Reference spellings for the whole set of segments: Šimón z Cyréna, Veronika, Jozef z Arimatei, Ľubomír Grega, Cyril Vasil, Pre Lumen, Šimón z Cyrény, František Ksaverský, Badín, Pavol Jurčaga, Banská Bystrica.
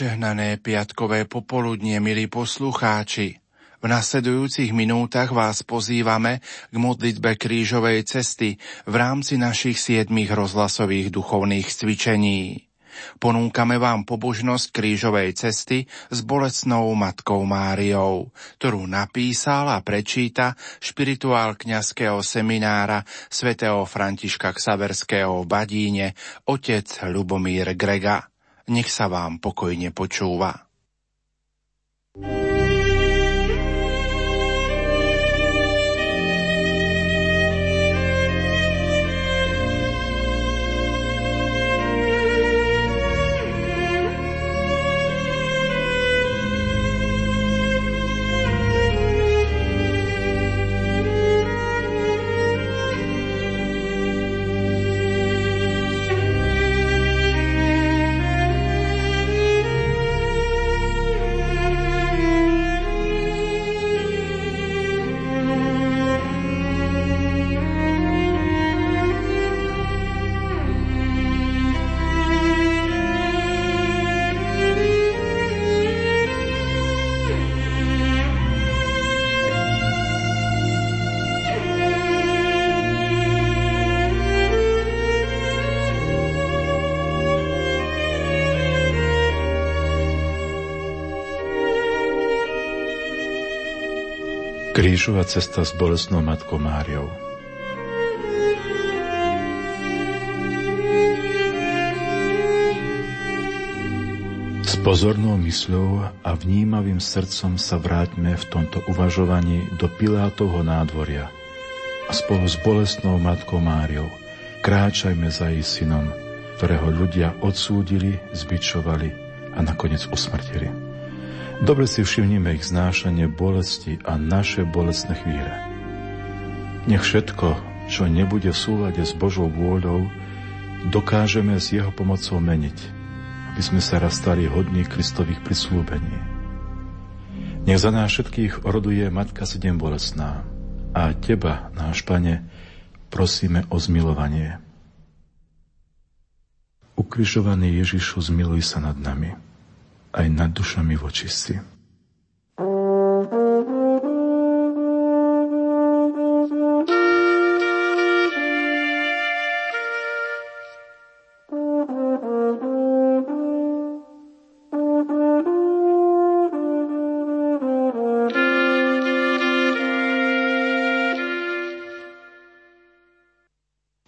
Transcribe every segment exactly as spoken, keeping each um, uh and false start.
Požehnané piatkové popoludnie, milí poslucháči. V nasledujúcich minútach vás pozývame k modlitbe krížovej cesty v rámci našich siedmich rozhlasových duchovných cvičení. Ponúkame vám pobožnosť krížovej cesty s bolestnou matkou Máriou, ktorú napísal a prečíta špirituál kňazského seminára svätého Františka Ksaverského v Badíne otec Ľubomír Grega. Nech sa vám pokojne počúva. Krížová cesta s bolestnou matkou Máriou. S pozornou mysľou a vnímavým srdcom sa vráťme v tomto uvažovaní do Pilátovho nádvoria a spolu s bolestnou matkou Máriou kráčajme za jej synom, ktorého ľudia odsúdili, zbičovali a nakoniec usmrtili. Dobre si všimnime ich znášanie bolesti a naše bolestné chvíle. Nech všetko, čo nebude v súlade s Božou vôľou, dokážeme s jeho pomocou meniť, aby sme sa raz stali hodní Kristových prisľúbení. Nech za nás všetkých oroduje Matka Sedembolestná a teba, náš Pane, prosíme o zmilovanie. Ukrižovaný Ježišu, zmiluj sa nad nami aj nad dušami vočistí.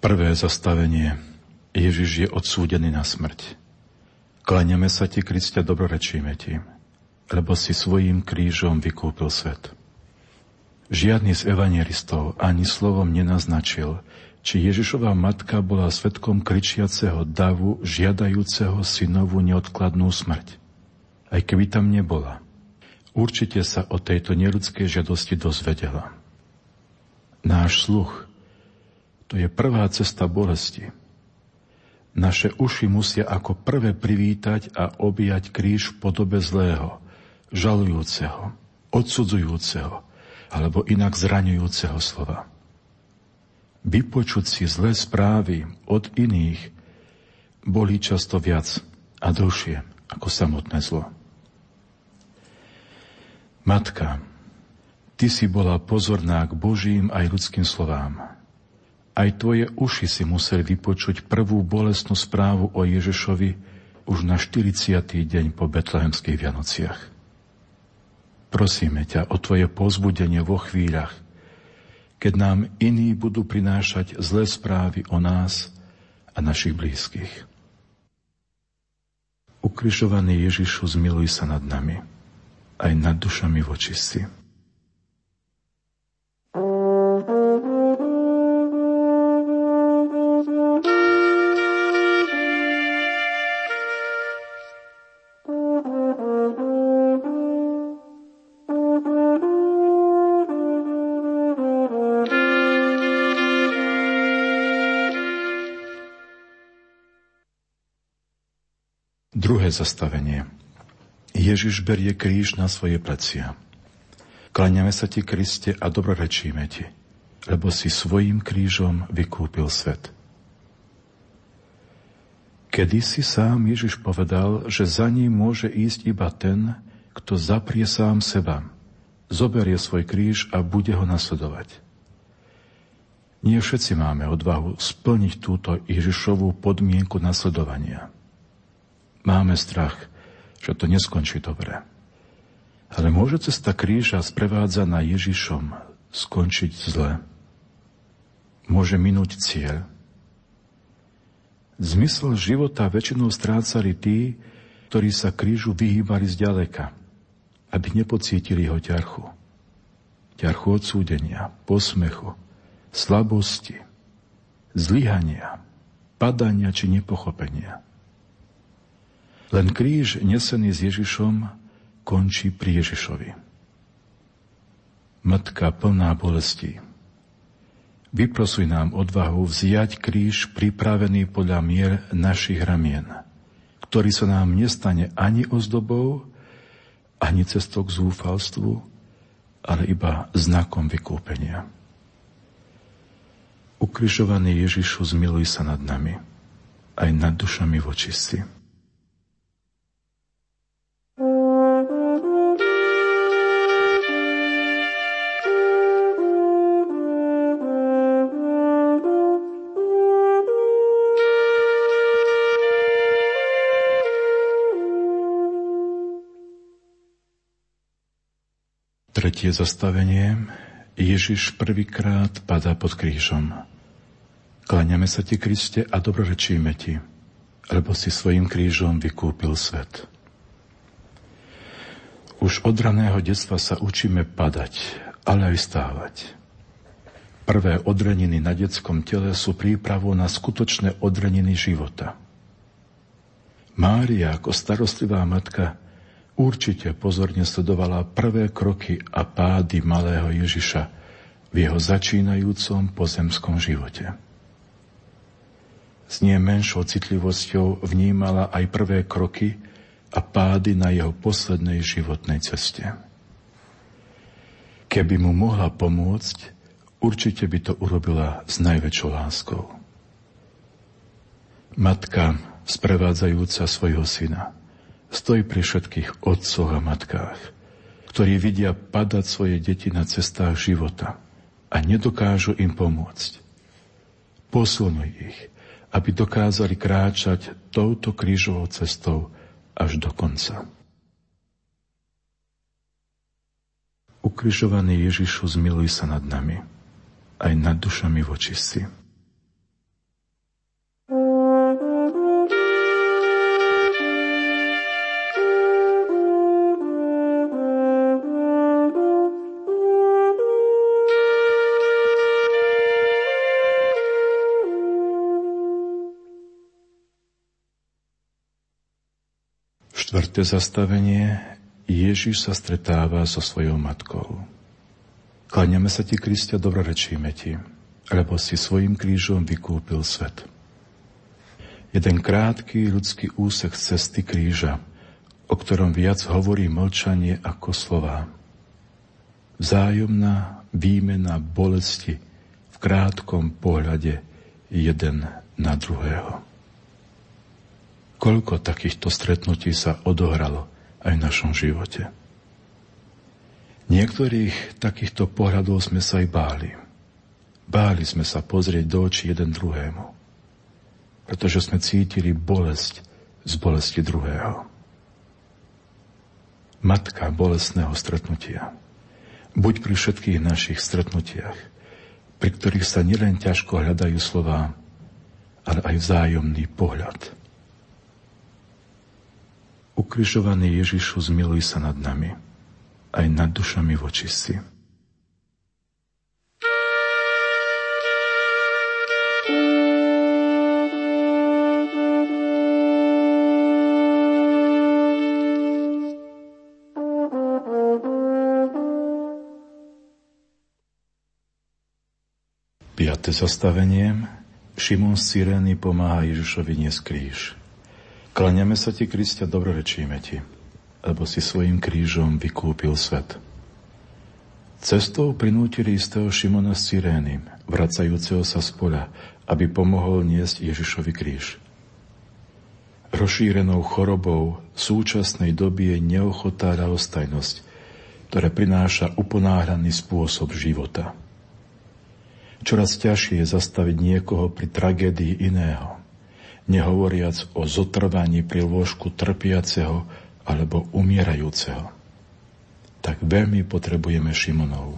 Prvé zastavenie. Ježiš je odsúdený na smrť. Kláňame sa ti, Kriste, dobrorečíme ti, lebo si svojím krížom vykúpil svet. Žiadny z evanjelistov ani slovom nenaznačil, či Ježišova matka bola svedkom kričiaceho davu, žiadajúceho synovu neodkladnú smrť. Aj keby tam nebola, určite sa o tejto neľudskej žiadosti dozvedela. Náš sluch, to je prvá cesta bolesti. Naše uši musia ako prvé privítať a objať kríž v podobe zlého, žalujúceho, odsudzujúceho alebo inak zraňujúceho slova. Vypočuť si zlé správy od iných bolí často viac a dlhšie ako samotné zlo. Matka, ty si bola pozorná k Božím aj ľudským slovám. Aj tvoje uši si museli vypočuť prvú bolestnú správu o Ježišovi už na štyridsiaty deň po betlehemských Vianociach. Prosíme ťa o tvoje povzbudenie vo chvíľach, keď nám iní budú prinášať zlé správy o nás a našich blízkych. Ukrižovaný Ježišu, zmiluj sa nad nami, aj nad dušami vočistí. Druhé zastavenie. Ježiš berie kríž na svoje plecia. Kláňame sa ti, Kriste, a dobrorečíme ti, lebo si svojím krížom vykúpil svet. Kedysi sám Ježiš povedal, že za ním môže ísť iba ten, kto zaprie sám seba, zoberie svoj kríž a bude ho nasledovať. Nie všetci máme odvahu splniť túto Ježišovú podmienku nasledovania. Máme strach, že to neskončí dobre. Ale môže cesta kríža sprevádzaná Ježišom skončiť zle. Môže minúť cieľ. Zmysel života väčšinou strácali tí, ktorí sa krížu vyhýbali zďaleka, aby nepocítili jeho ťarchu. Ťarchu odsúdenia, posmechu, slabosti, zlyhania, padania či nepochopenia. Len kríž nesený s Ježišom končí pri Ježišovi. Matka plná bolesti, vyprosuj nám odvahu vziať kríž pripravený podľa mier našich ramien, ktorý sa nám nestane ani ozdobou, ani cestou k zúfalstvu, ale iba znakom vykúpenia. Ukrižovaný Ježišu, zmiluj sa nad nami, aj nad dušami vočistí. Tretie zastavenie. Ježiš prvýkrát padá pod krížom. Kláňame sa ti, Kriste, a dobrorečíme ti, lebo si svojim krížom vykúpil svet. Už od raného detstva sa učíme padať, ale aj stávať. Prvé odreniny na detskom tele sú prípravou na skutočné odreniny života. Mária ako starostlivá matka určite pozorne sledovala prvé kroky a pády malého Ježiša v jeho začínajúcom pozemskom živote. S nie menšou citlivosťou vnímala aj prvé kroky a pády na jeho poslednej životnej ceste. Keby mu mohla pomôcť, určite by to urobila s najväčšou láskou. Matka, sprevádzajúca svojho syna, stojí pri všetkých otcoch a matkách, ktorí vidia padať svoje deti na cestách života a nedokážu im pomôcť. Posilňuj ich, aby dokázali kráčať touto krížovou cestou až do konca. Ukrižovaný Ježišu, zmiluj sa nad nami, aj nad dušami vočistí. Štvrté zastavenie. Ježiš sa stretáva so svojou matkou. Kláňame sa ti, Kriste, dobrorečíme ti, lebo si svojim krížom vykúpil svet. Jeden krátky ľudský úsek cesty kríža, o ktorom viac hovorí mlčanie ako slová. Vzájomná výmena bolesti v krátkom pohľade jeden na druhého. Koľko takýchto stretnutí sa odohralo aj v našom živote. Niektorých takýchto pohľadov sme sa aj báli. Báli sme sa pozrieť do očí jeden druhému, pretože sme cítili bolesť z bolesti druhého. Matka bolestného stretnutia, buď pri všetkých našich stretnutiach, pri ktorých sa nielen ťažko hľadajú slová, ale aj vzájomný pohľad. Ukrižovaný Ježišu, zmiluj sa nad nami, aj nad dušami vočistí. Piate zastavenie. Šimón z Cyrény pomáha Ježišovi niesť kríž. Kláňame sa ti, Kriste, dobrorečíme ti, lebo si svojim krížom vykúpil svet. Cestou prinútili istého Šimona z Cyrény, vracajúceho sa z poľa, aby pomohol niesť Ježišovi kríž. Rozšírenou chorobou súčasnej doby je neochota a ľahostajnosť, ktorá prináša uponáhraný spôsob života. Čoraz ťažšie je zastaviť niekoho pri tragédii iného, nehovoriac o zotrvaní pri lôžku trpiaceho alebo umierajúceho. Tak veľmi potrebujeme Šimonov,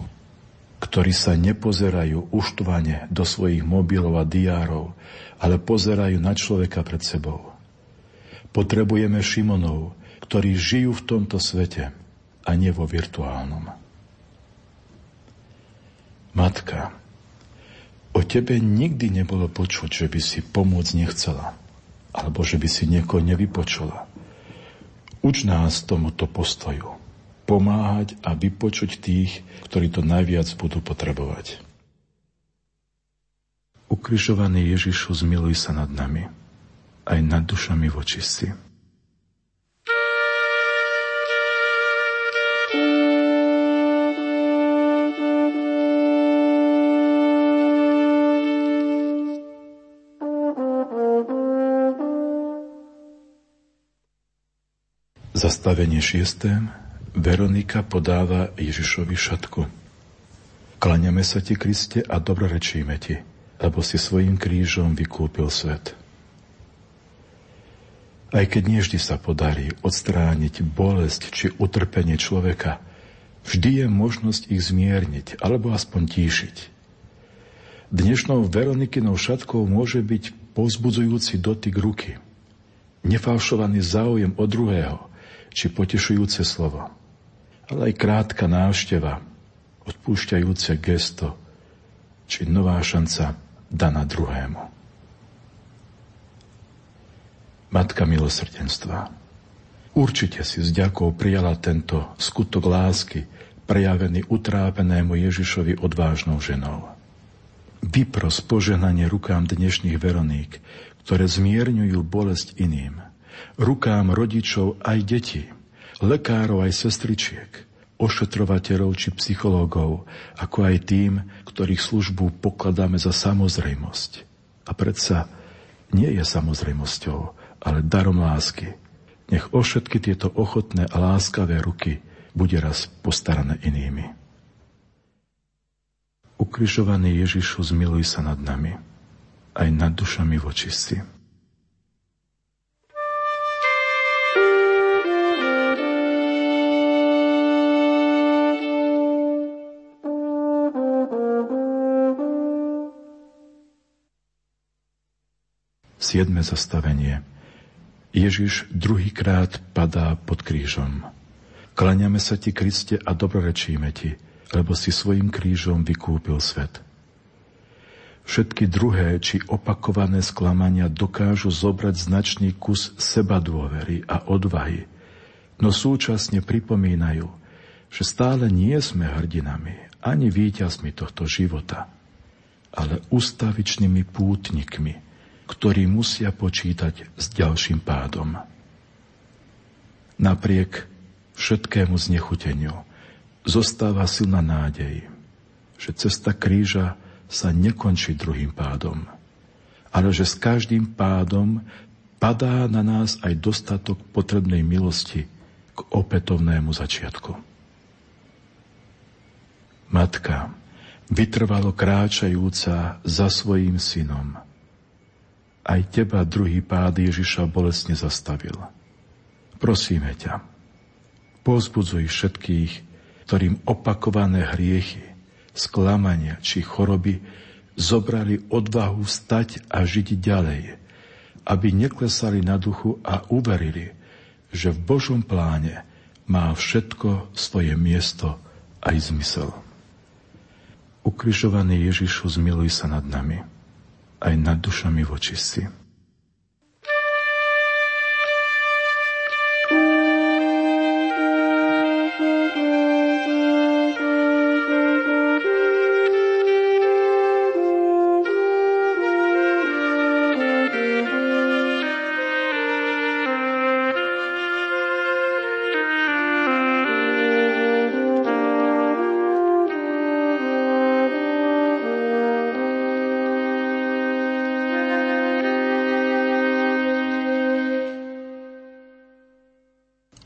ktorí sa nepozerajú uštvane do svojich mobilov a diárov, ale pozerajú na človeka pred sebou. Potrebujeme Šimonov, ktorí žijú v tomto svete a nie vo virtuálnom. Matka, o tebe nikdy nebolo počuť, že by si pomôcť nechcela, alebo že by si niekoho nevypočula. Uč nás tomuto postoju, pomáhať a vypočuť tých, ktorí to najviac budú potrebovať. Ukrižovaný Ježišu, zmiluj sa nad nami, aj nad dušami vočistí. Zastavenie šiesté. Veronika podáva Ježišovi šatku. Kláňame sa ti, Kriste, a dobrorečíme ti, lebo si svojím krížom vykúpil svet. Aj keď nie vždy sa podarí odstrániť bolesť či utrpenie človeka, vždy je možnosť ich zmierniť alebo aspoň tíšiť. Dnešnou Veronikinou šatkou môže byť povzbudzujúci dotyk ruky, nefalšovaný záujem o druhého či potešujúce slovo, ale aj krátka návšteva, odpúšťajúce gesto či nová šanca daná druhému. Matka milosrdenstva, určite si s vďakou prijala tento skutok lásky, prejavený utrápenému Ježišovi odvážnou ženou. Vypros požehnanie rukám dnešných Veroník, ktoré zmierňujú bolesť iným, rukám rodičov aj detí, lekárov aj sestričiek, ošetrovateľov či psychológov, ako aj tým, ktorých službu pokladáme za samozrejmosť. A predsa nie je samozrejmosťou, ale darom lásky. Nech o všetky tieto ochotné a láskavé ruky bude raz postarané inými. Ukrižovaný Ježišu, zmiluj sa nad nami, aj nad dušami vočistí. Siedme zastavenie. Ježiš druhýkrát padá pod krížom. Kláňame sa ti, Kriste, a dobrorečíme ti, lebo si svojim krížom vykúpil svet. Všetky druhé či opakované sklamania dokážu zobrať značný kus sebadôvery a odvahy, no súčasne pripomínajú, že stále nie sme hrdinami ani víťazmi tohto života, ale ustavičnými pútnikmi, ktorí musia počítať s ďalším pádom. Napriek všetkému znechuteniu zostáva silná nádej, že cesta kríža sa nekončí druhým pádom, ale že s každým pádom padá na nás aj dostatok potrebnej milosti k opätovnému začiatku. Matka, vytrvalo kráčajúca za svojím synom, aj teba druhý pád Ježiša bolestne zastavil. Prosíme ťa, povzbudzuj všetkých, ktorým opakované hriechy, sklamania či choroby zobrali odvahu vstať a žiť ďalej, aby neklesali na duchu a uverili, že v Božom pláne má všetko svoje miesto aj zmysel. Ukrižovaný Ježišu, zmiluj sa nad nami, aj nad dušami vočistí.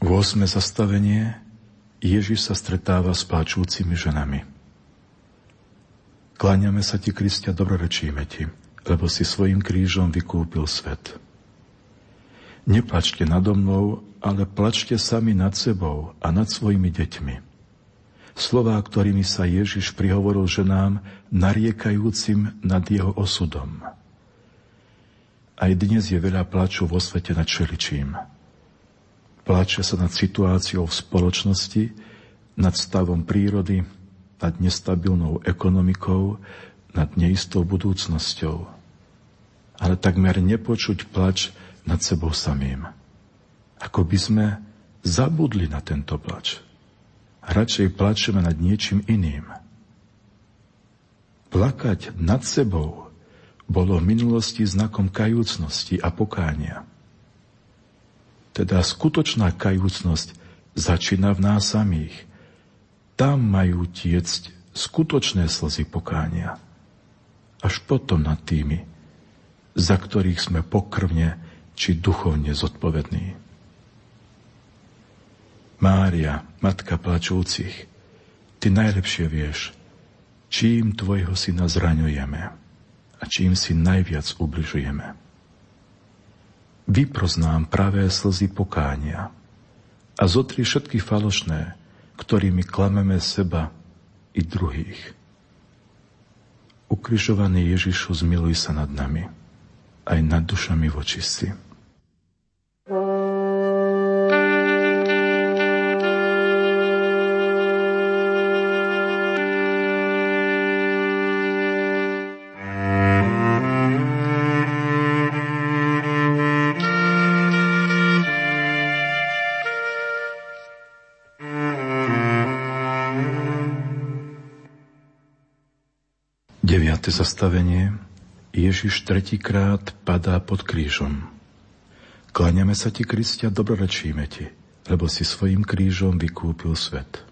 Ôsme zastavenie. Ježiš sa stretáva s pláčúcimi ženami. Kláňame sa ti, Kristia, dobrorečíme ti, lebo si svojim krížom vykúpil svet. Neplačte nado mnou, ale plačte sami nad sebou a nad svojimi deťmi. Slová, ktorými sa Ježiš prihovoril ženám, nariekajúcim nad jeho osudom. Aj dnes je veľa plaču vo svete nad čeličím. Pláče sa nad situáciou v spoločnosti, nad stavom prírody, nad nestabilnou ekonomikou, nad neistou budúcnosťou. Ale takmer nepočuť plač nad sebou samým. Ako by sme zabudli na tento plač. Radšej plačeme nad niečím iným. Plakať nad sebou bolo v minulosti znakom kajúcnosti a pokánia. Teda skutočná kajúcnosť začína v nás samých. Tam majú tiecť skutočné slzy pokánia. Až potom nad tými, za ktorých sme pokrvne či duchovne zodpovední. Mária, matka plačúcich, ty najlepšie vieš, čím tvojho syna zraňujeme a čím si najviac ubližujeme. Vyproznám pravé slzy pokánia a zotri všetky falošné, ktorými klameme seba i druhých. Ukrižovaný Ježišu, zmiluj sa nad nami, aj nad dušami vočistí. Deviate zastavenie. Ježiš tretíkrát padá pod krížom. Kláňame sa ti, Kristia, dobrorečíme ti, lebo si svojim krížom vykúpil svet.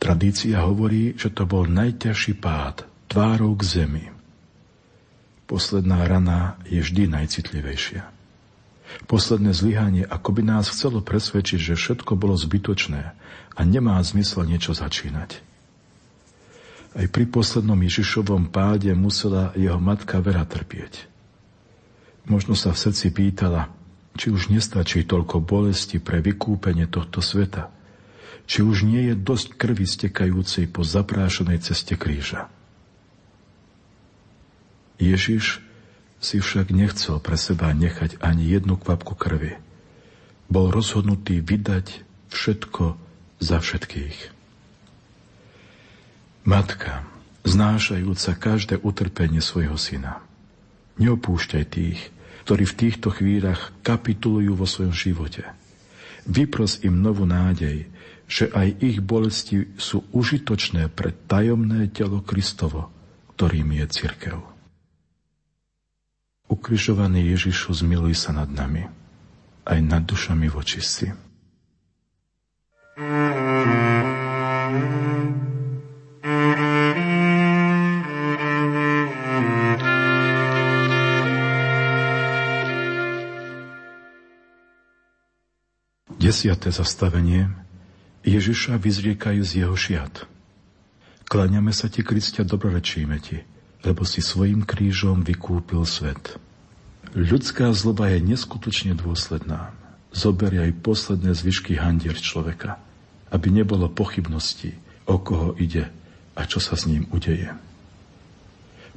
Tradícia hovorí, že to bol najťažší pád, tvárou k zemi. Posledná rana je vždy najcitlivejšia. Posledné zlyhanie, ako by nás chcelo presvedčiť, že všetko bolo zbytočné a nemá zmysel niečo začínať. Aj pri poslednom Ježišovom páde musela jeho matka Vera trpieť. Možno sa v srdci pýtala, či už nestačí toľko bolesti pre vykúpenie tohto sveta, či už nie je dosť krvi stekajúcej po zaprášenej ceste kríža. Ježiš si však nechcel pre seba nechať ani jednu kvapku krvi. Bol rozhodnutý vydať všetko za všetkých. Matka, znášajúca každé utrpenie svojho syna, neopúšťaj tých, ktorí v týchto chvíľach kapitulujú vo svojom živote. Vypros im novú nádej, že aj ich bolesti sú užitočné pre tajomné telo Kristovo, ktorým je cirkev. Ukrižovaný Ježišu, zmiluj sa nad nami, aj nad dušami vočistí. Desiate zastavenie. Ježiša vyzriekajú z jeho šiat. Kláňame sa ti, Kristia, dobrorečíme ti, lebo si svojim krížom vykúpil svet. Ľudská zloba je neskutočne dôsledná. Zoberie aj posledné zvyšky handier človeka, aby nebolo pochybností, o koho ide a čo sa s ním udeje.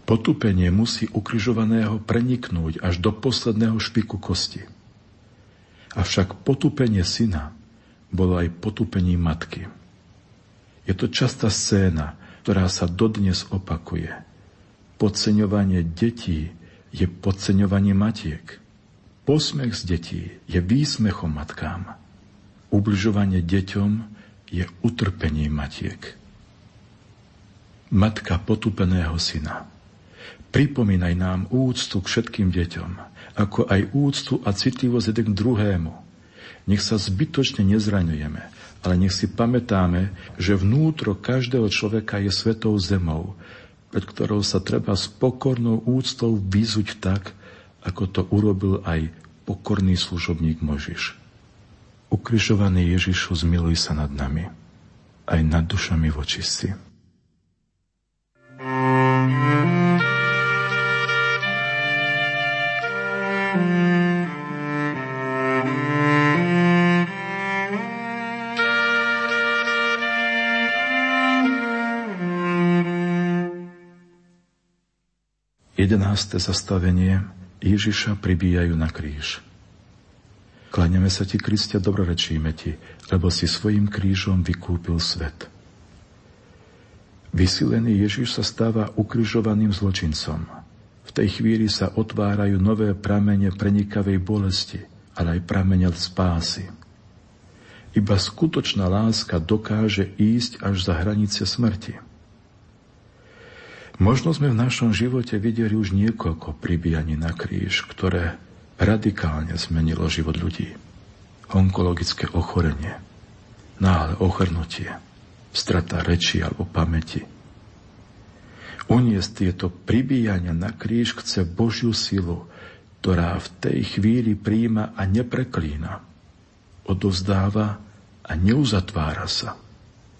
Potupenie musí ukrižovaného preniknúť až do posledného špiku kosti. Avšak potupenie syna bolo aj potupením matky. Je to častá scéna, ktorá sa dodnes opakuje. Podceňovanie detí je podceňovanie matiek. Posmech z detí je výsmechom matkám. Ubližovanie deťom je utrpením matiek. Matka potupeného syna, pripomínaj nám úctu k všetkým deťom, ako aj úctu a citlivosť jeden k druhému. Nech sa zbytočne nezraňujeme, ale nech si pamätáme, že vnútro každého človeka je svetou zemou, pred ktorou sa treba s pokornou úctou vyzuť tak, ako to urobil aj pokorný služobník Mojžiš. Ukrižovaný Ježišu, zmiluj sa nad nami, aj nad dušami vočistí. jedenáste zastavenie. Ježiša pribíjajú na kríž. Kláňame sa ti, Kriste, dobrorečíme ti, lebo si svojim krížom vykúpil svet. Vysilený Ježiš sa stáva ukrižovaným zločincom. V tej chvíli sa otvárajú nové pramene prenikavej bolesti, ale aj pramene spásy. Iba skutočná láska dokáže ísť až za hranice smrti. Možno sme v našom živote videli už niekoľko pribíjaní na kríž, ktoré radikálne zmenilo život ľudí. Onkologické ochorenie, náhle ochrnutie, strata reči alebo pamäti. Uniesť tieto pribíjania na kríž chce Božiu silu, ktorá v tej chvíli prijíma a nepreklína, odovzdáva a neuzatvára sa,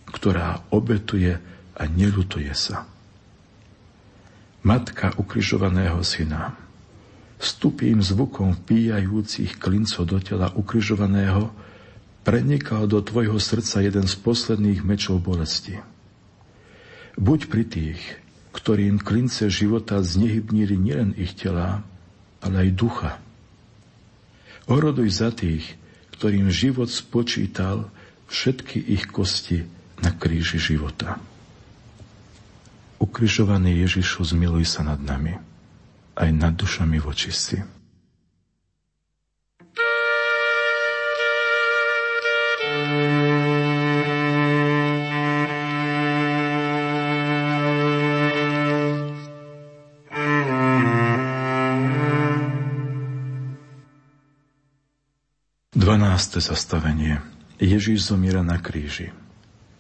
ktorá obetuje a neľutuje sa. Matka ukrižovaného syna s tupým zvukom vpíjajúcich klincov do tela ukrižovaného prenikal do tvojho srdca jeden z posledných mečov bolesti. Buď pri tých, ktorým klince života znehybnili nielen ich tela, ale aj ducha. Oroduj za tých, ktorým život spočítal všetky ich kosti na kríži života. Ukrižovaný Ježišu, zmiluj sa nad nami, aj nad dušami vočistí. dvanáste zastavenie. Ježíš zomiera na kríži.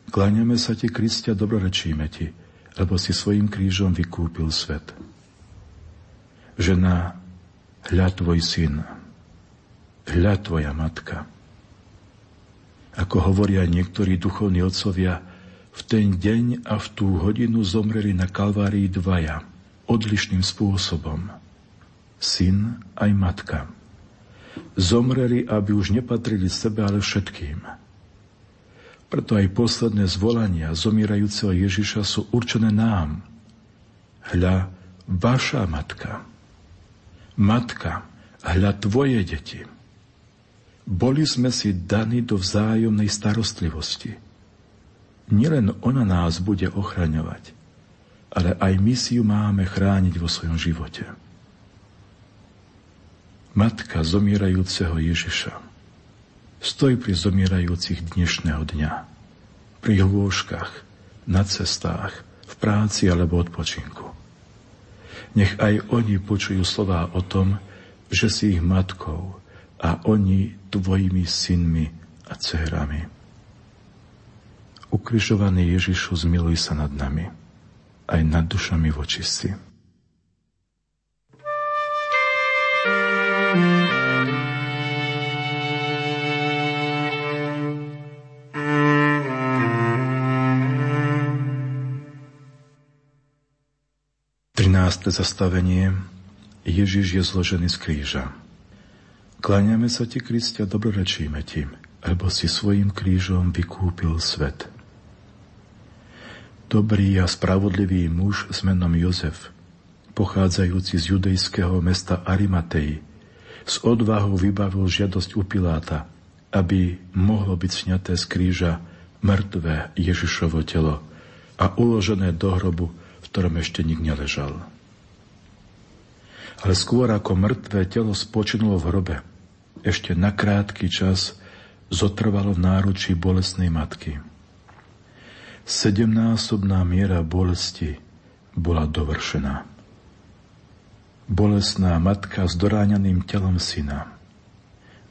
Kláňame sa ti, Kriste, dobrorečíme ti, lebo si svojím krížom vykúpil svet. Žena, hľa tvoj syn, hľa tvoja matka. Ako hovoria niektorí duchovní otcovia, v ten deň a v tú hodinu zomreli na Kalvárii dvaja, odlišným spôsobom. Syn aj matka. Zomreli, aby už nepatrili sebe, ale všetkým. Preto aj posledné zvolania zomierajúceho Ježiša sú určené nám. Hľa vaša matka. Matka, hľa tvoje deti. Boli sme si daní do vzájomnej starostlivosti. Nielen ona nás bude ochraňovať, ale aj my si ju máme chrániť vo svojom živote. Matka zomierajúceho Ježiša, stoj pri zomierajúcich dnešného dňa, pri lôžkach, na cestách, v práci alebo odpočinku. Nech aj oni počujú slová o tom, že si ich matkou a oni tvojimi synmi a dcérami. Ukrižovaný Ježišu, zmiluj sa nad nami, aj nad dušami vočistí. trináste zastavenie. Ježiš je zložený z kríža. Kláňame sa ti, Kriste, dobrorečíme ti, lebo si svojím krížom vykúpil svet. Dobrý a spravodlivý muž s menom Jozef, pochádzajúci z judejského mesta Arimatei, s odvahou vybavil žiadosť u Piláta, aby mohlo byť sňaté z kríža mŕtve Ježišovo telo a uložené do hrobu, v ktorom ešte nik neležal. Ale skôr ako mŕtvé telo spočinulo v hrobe, ešte na krátky čas zotrvalo v náručí bolestnej matky. Sedemnásobná miera bolesti bola dovršená. Bolestná matka s doráňaným telom syna.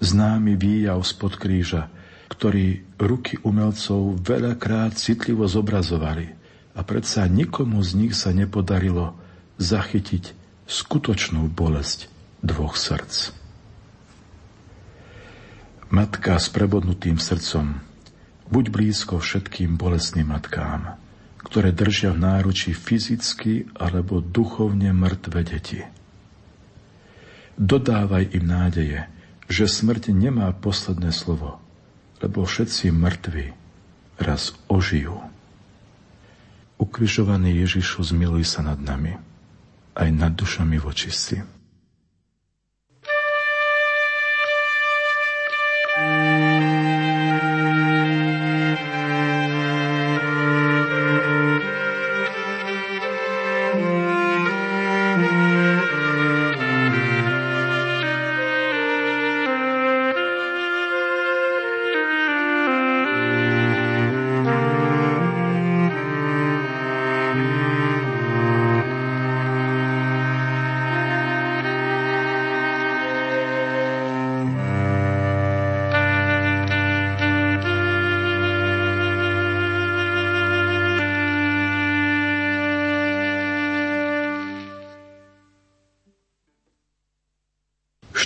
Známy výjav spod kríža, ktorý ruky umelcov veľakrát citlivo zobrazovali, a predsa nikomu z nich sa nepodarilo zachytiť skutočnú bolesť dvoch srdc. Matka s prebodnutým srdcom, buď blízko všetkým bolestným matkám, ktoré držia v náručí fyzicky alebo duchovne mŕtve deti. Dodávaj im nádeje, že smrť nemá posledné slovo, lebo všetci mŕtvi raz ožijú. Ukrižovaný Ježišu, zmiluj sa nad nami, aj nad dušami vočistí.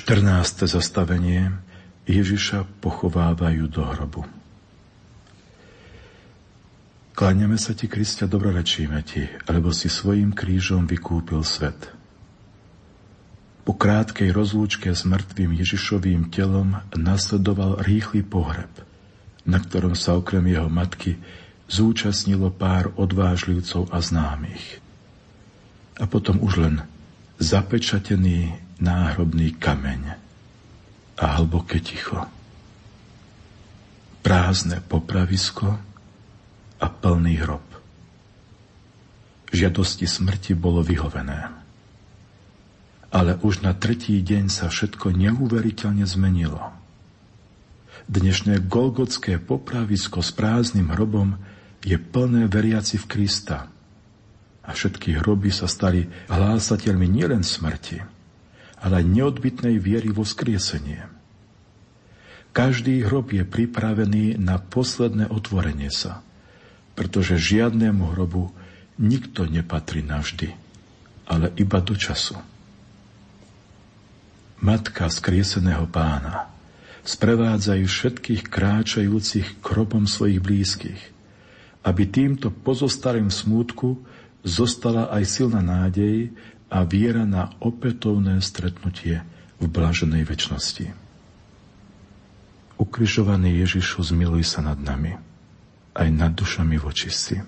štrnáste zastavenie. Ježiša pochovávajú do hrobu. Kláňame sa ti, Kriste, dobrorečíme ti, lebo si svojím krížom vykúpil svet. Po krátkej rozlúčke s mŕtvým Ježišovým telom nasledoval rýchly pohreb, na ktorom sa okrem jeho matky zúčastnilo pár odvážlivcov a známych. A potom už len zapečatený náhrobný kameň a hlboké ticho. Prázdne popravisko a plný hrob. Žiadosti smrti bolo vyhovené. Ale už na tretí deň sa všetko neuveriteľne zmenilo. Dnešné golgotské popravisko s prázdnym hrobom je plné veriaci v Krista a všetky hroby sa stali hlásateľmi nielen smrti, ale aj neodbytnej viery vo vzkriesenie. Každý hrob je pripravený na posledné otvorenie sa, pretože žiadnemu hrobu nikto nepatrí navždy, ale iba do času. Matka vzkrieseného Pána sprevádzajú všetkých kráčajúcich k hrobom svojich blízkych, aby týmto pozostalým smútku zostala aj silná nádej a viera na opätovné stretnutie v blaženej večnosti. Ukrižovaný Ježišu, zmiluj sa nad nami, aj nad dušami vočistí.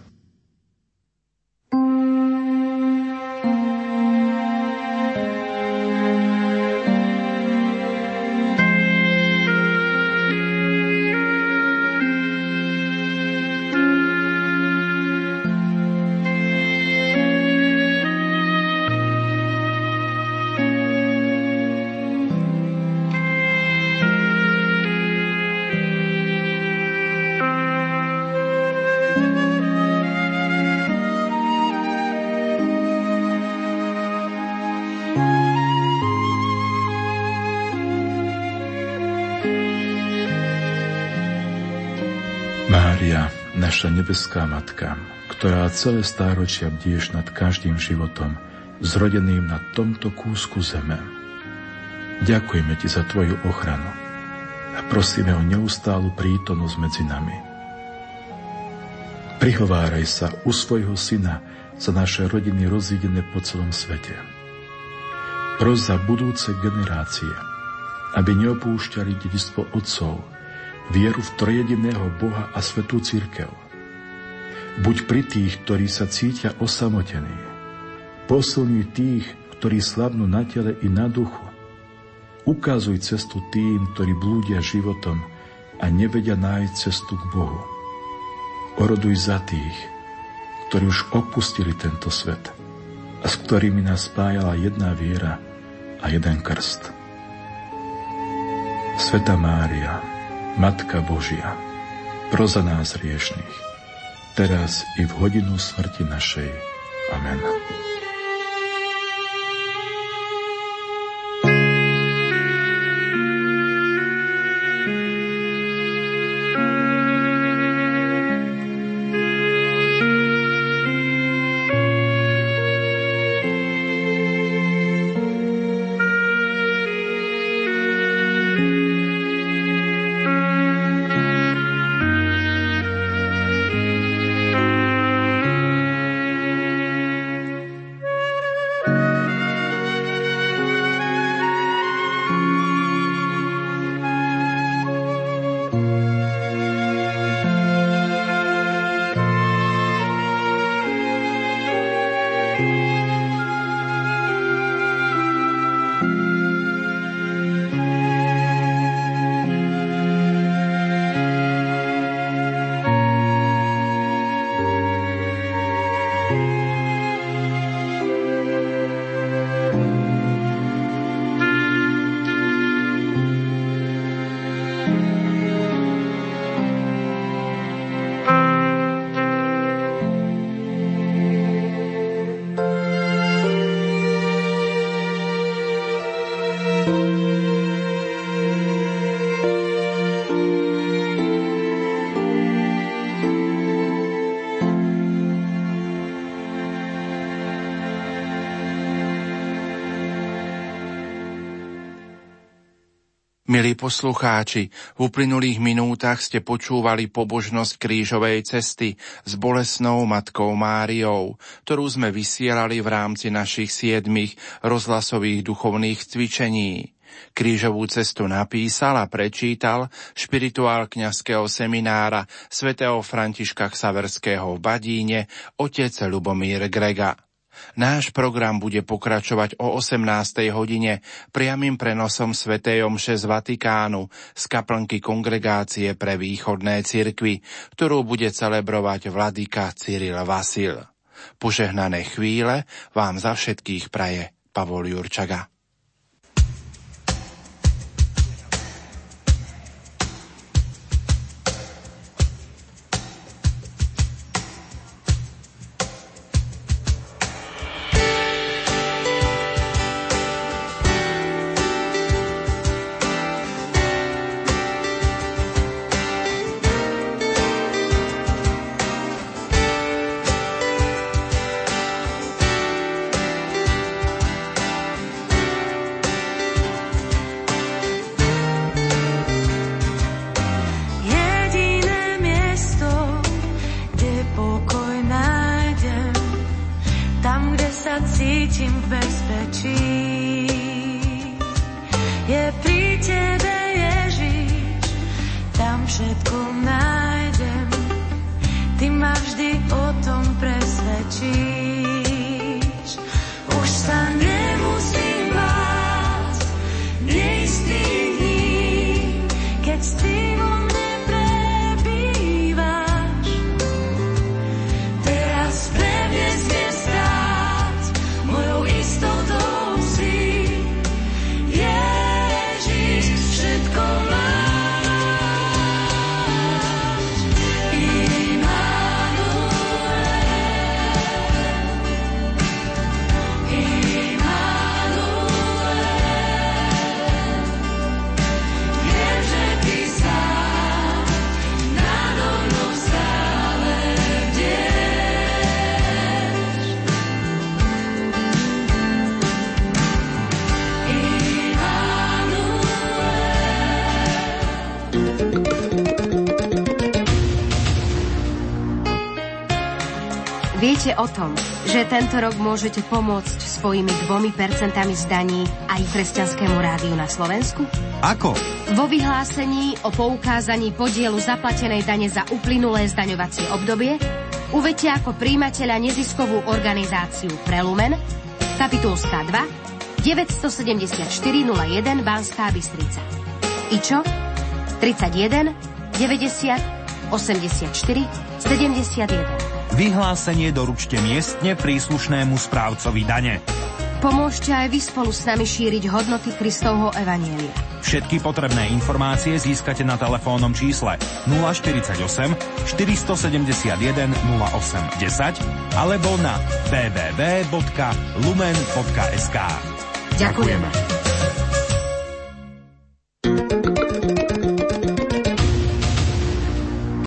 Naša nebeská matka, ktorá celé stáročia bdieš nad každým životom, zrodeným na tomto kúsku zeme. Ďakujeme ti za tvoju ochranu a prosíme o neustálu prítomnosť medzi nami. Prihováraj sa u svojho syna za naše rodiny rozídené po celom svete. Pros za budúce generácie, aby neopúšťali dedičstvo otcov, vieru v trojediného Boha a svätú cirkev. Buď pri tých, ktorí sa cítia osamotení. Posilňuj tých, ktorí slabnú na tele i na duchu. Ukazuj cestu tým, ktorí blúdia životom a nevedia nájsť cestu k Bohu. Oroduj za tých, ktorí už opustili tento svet a s ktorými nás spájala jedna viera a jeden krst. Svätá Mária, Matka Božia, pros za nás riešných, teraz i v hodinu smrti našej. Amen. Milí poslucháči, v uplynulých minútach ste počúvali pobožnosť krížovej cesty s bolesnou matkou Máriou, ktorú sme vysielali v rámci našich siedmich rozhlasových duchovných cvičení. Krížovú cestu napísal a prečítal špirituál kňazského seminára svätého Františka Ksaverského v Badíne otec Ľubomír Grega. Náš program bude pokračovať o osemnástej hodine priamym prenosom svätej omše z Vatikánu z kaplnky Kongregácie pre východné cirkvi, ktorú bude celebrovať vladyka Cyril Vasil. Požehnané chvíle vám za všetkých praje Pavol Jurčaga. Viete o tom, že tento rok môžete pomôcť svojimi dvomi percentami z daní aj Kresťanskému rádiu na Slovensku? Ako? Vo vyhlásení o poukázaní podielu zaplatenej dane za uplynulé zdaňovacie obdobie uvedte ako príjmateľa neziskovú organizáciu Pre Lumen, kapitulská dva, deväť sedem štyri nula jeden Banská Bystrica. IČO tridsaťjeden, deväťdesiat, osemdesiatštyri, sedemdesiatjeden. Vyhlásenie doručte miestne príslušnému správcovi dane. Pomôžte aj vy spolu s nami šíriť hodnoty Kristovho evanjelia. Všetky potrebné informácie získate na telefónnom čísle nula štyridsaťosem, štyristosedemdesiatjeden, nula osem, desať alebo na w w w bodka lumen bodka es ká. Ďakujeme.